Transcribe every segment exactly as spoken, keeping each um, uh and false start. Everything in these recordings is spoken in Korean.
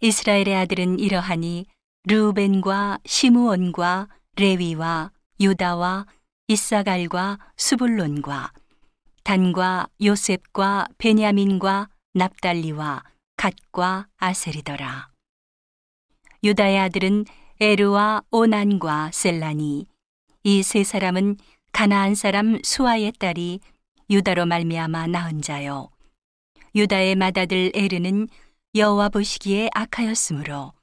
이스라엘의 아들은 이러하니 르우벤과 시므온과 레위와 유다와 이사갈과 스불론과 단과 요셉과 베냐민과 납달리와 갓과 아셀이더라. 유다의 아들은 에르와 오난과 셀라니, 이 세 사람은 가나안 사람 수아의 딸이 유다로 말미암아 낳은 자요. 유다의 맏아들 에르는 여호와 보시기에 악하였으므로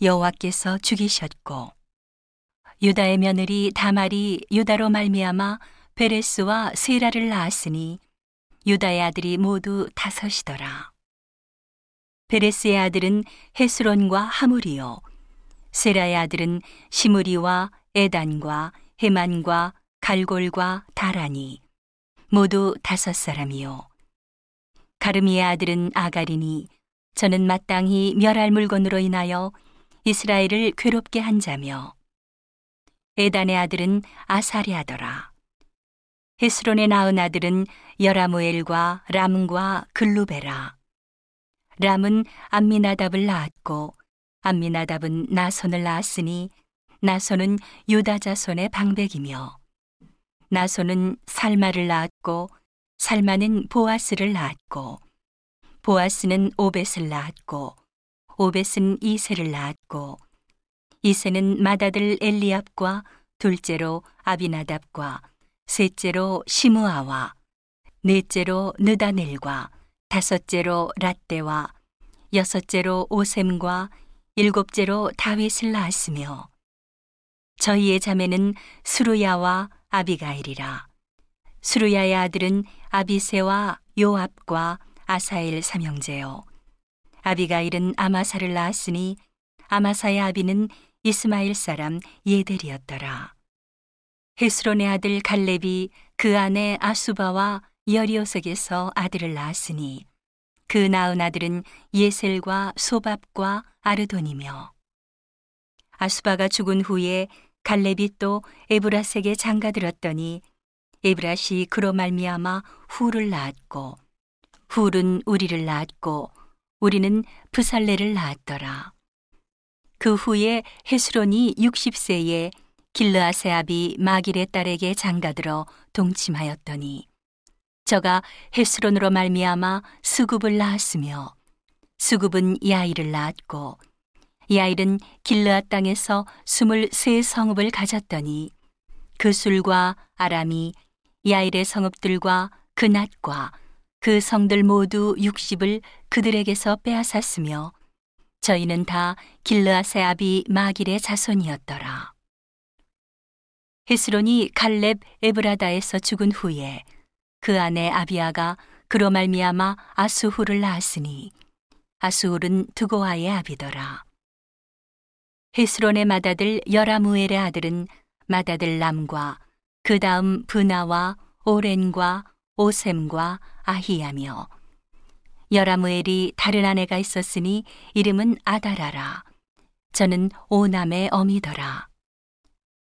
여호와께서 죽이셨고, 유다의 며느리 다말이 유다로 말미암아 베레스와 세라를 낳았으니 유다의 아들이 모두 다섯이더라. 베레스의 아들은 헤스론과 하물이요, 세라의 아들은 시므리와 에단과 헤만과 갈골과 다라니, 모두 다섯 사람이요. 가르미의 아들은 아가리니, 저는 마땅히 멸할 물건으로 인하여 이스라엘을 괴롭게 한 자며, 에단의 아들은 아사리아더라. 헤스론의 낳은 아들은 여라무엘과 람과 글루베라. 람은 암미나답을 낳았고, 암미나답은 나손을 낳았으니 나손은 유다 자손의 방백이며, 나손은 살마를 낳았고, 살마는 보아스를 낳았고, 보아스는 오벳을 낳았고, 오벳은 이새를 낳았고, 이새는 맏아들 엘리압과 둘째로 아비나답과 셋째로 시므아와 넷째로 느다넬과 다섯째로 라떼와 여섯째로 오셈과 일곱째로 다윗을 낳았으며, 저희의 자매는 스루야와 아비가일이라. 스루야의 아들은 아비세와 요압과 아사엘 삼형제요. 아비가일은 아마사를 낳았으니 아마사의 아비는 이스마엘 사람 예델이었더라. 헤스론의 아들 갈렙이 그 아내 아수바와 여리옷에게서 아들을 낳았으니 그 낳은 아들은 예셀과 소밥과 아르돈이며, 아수바가 죽은 후에 갈렙이 또 에브라스에게 장가들었더니 에브라시 그로 말미암아 후를 낳았고, 후는 우리를 낳았고, 우리는 부살레를 낳았더라. 그 후에 헤스론이 육십 세에 길르앗의 아비 마길의 딸에게 장가들어 동침하였더니 저가 헤스론으로 말미암아 스굽을 낳았으며, 스굽은 야일을 낳았고, 야일은 길르앗 땅에서 스물세 성읍을 가졌더니 그 술과 아람이 야일의 성읍들과 그 낫과 그 성들 모두 육십을 그들에게서 빼앗았으며, 저희는 다 길르앗의 아비 마길의 자손이었더라. 헤스론이 갈렙 에브라다에서 죽은 후에 그 아내 아비아가 그로 말미암아 아수후를 낳았으니 아수후는 두고아의 아비더라. 헤스론의 맏아들 여라무엘의 아들은 맏아들 람과 그 다음 브나와 오렌과 오셈과 아히야며, 여라무엘이 다른 아내가 있었으니 이름은 아다라라. 저는 오남의 어미더라.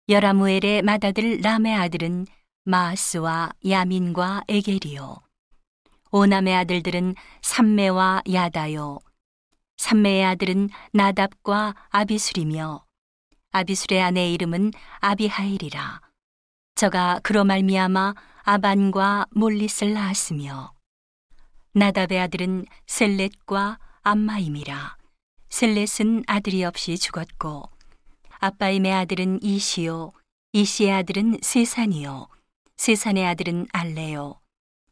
여라무엘의 맏아들 람의 아들은 마아스와 야민과 에겔이요. 오남의 아들들은 삼매와 야다요. 삼매의 아들은 나답과 아비술이며, 아비술의 아내 이름은 아비하일이라. 저가 그로 말미암아 아반과 몰릿을 낳았으며, 나답의 아들은 셀렛과 암마임이라. 셀렛은 아들이 없이 죽었고, 아빠임의 아들은 이시요, 이시의 아들은 세산이요, 세산의 아들은 알레요,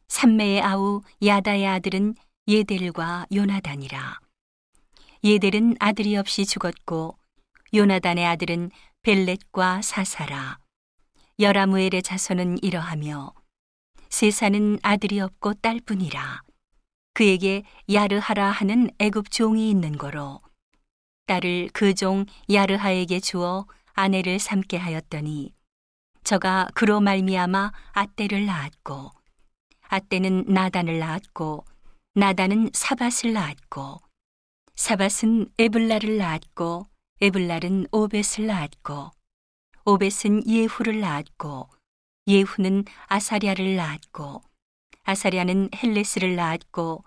삼매의 아우 야다의 아들은 예델과 요나단이라. 예델은 아들이 없이 죽었고, 요나단의 아들은 벨렛과 사사라. 여라무엘의 자손은 이러하며, 세산은 아들이 없고 딸뿐이라. 그에게 야르하라 하는 애굽 종이 있는 거로 딸을 그 종 야르하에게 주어 아내를 삼게 하였더니 저가 그로 말미암아 앗대를 낳았고, 앗대는 나단을 낳았고, 나단은 사밧을 낳았고, 사밧은 에블라를 낳았고, 에블라는 오벳을 낳았고, 오벳은 예후를 낳았고, 예후는 아사랴를 낳았고, 아사랴는 헬레스를 낳았고,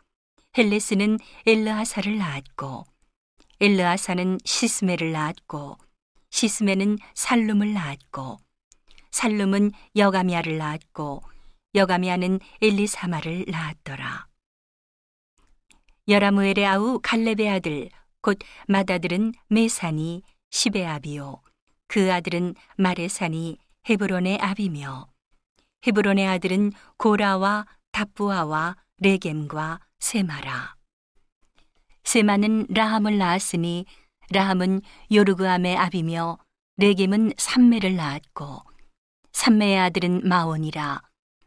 헬레스는 엘르하사를 낳았고, 엘르아사는 시스메를 낳았고 시스메는 살룸을 낳았고 살룸은 여가미아를 낳았고 여가미아는 엘리사마를 낳았더라. 여라무엘의 아우 갈렙의 아들 곧 맏아들은 메산이 십의 아비요 그 아들은 마레산이 헤브론의 아비며 헤브론의 아들은 고라와 답부아와 레겜과 세마라. 세마는 라함을 낳았으니 라함은 요르그암의 아비며 레겜은 삼매를 낳았고 삼매의 아들은 마온이라.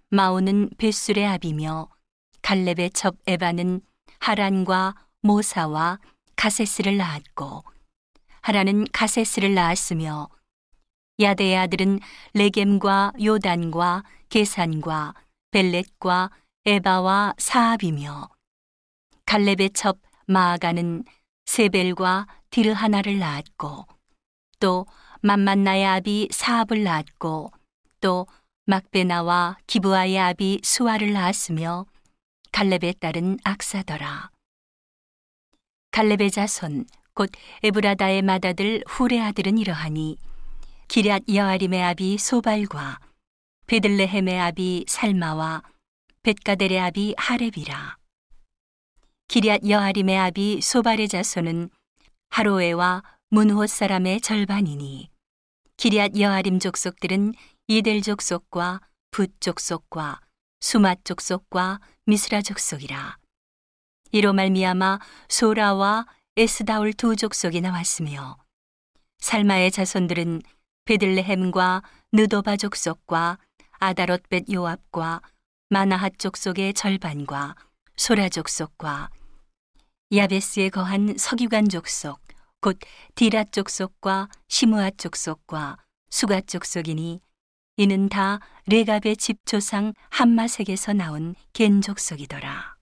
마온은 벳술의 아비며 갈렙의 첩 에바는 하란과 모사와 가세스를 낳았고 하란은 가세스를 낳았으며 야대의 아들은 레겜과 요단과 게산과 벨렛과 에바와 사압이며 갈렙의 첩 마아가는 세벨과 디르하나를 낳았고 또 맘만나의 아비 사압을 낳았고 또 막베나와 기브아의 아비 수아를 낳았으며 갈렙의 딸은 악사더라. 갈렙의 자손 곧 에브라다의 맏아들 훌의 아들은 이러하니 기럇 여아림의 아비 소발과 베들레헴의 아비 살마와 벳가델의 아비 하렙이라. 기럇 여아림의 아비 소발의 자손은 하로에와 문호 사람의 절반이니 기럇 여아림 족속들은 이델 족속과 붓 족속과 수맛 족속과 미스라 족속이라. 이로 말미암아 소라와 에스다올 두 족속이 나왔으며 살마의 자손들은 베들레헴과 느도바 족속과 아다롯벳 요압과 마나핫 족속의 절반과 소라 족속과 야베스에 거한 서기관 족속 곧 디라 족속과 시므아 족속과 수가 족속이니 이는 다 레갑의 집조상 함마색에서 나온 겐 족속이더라.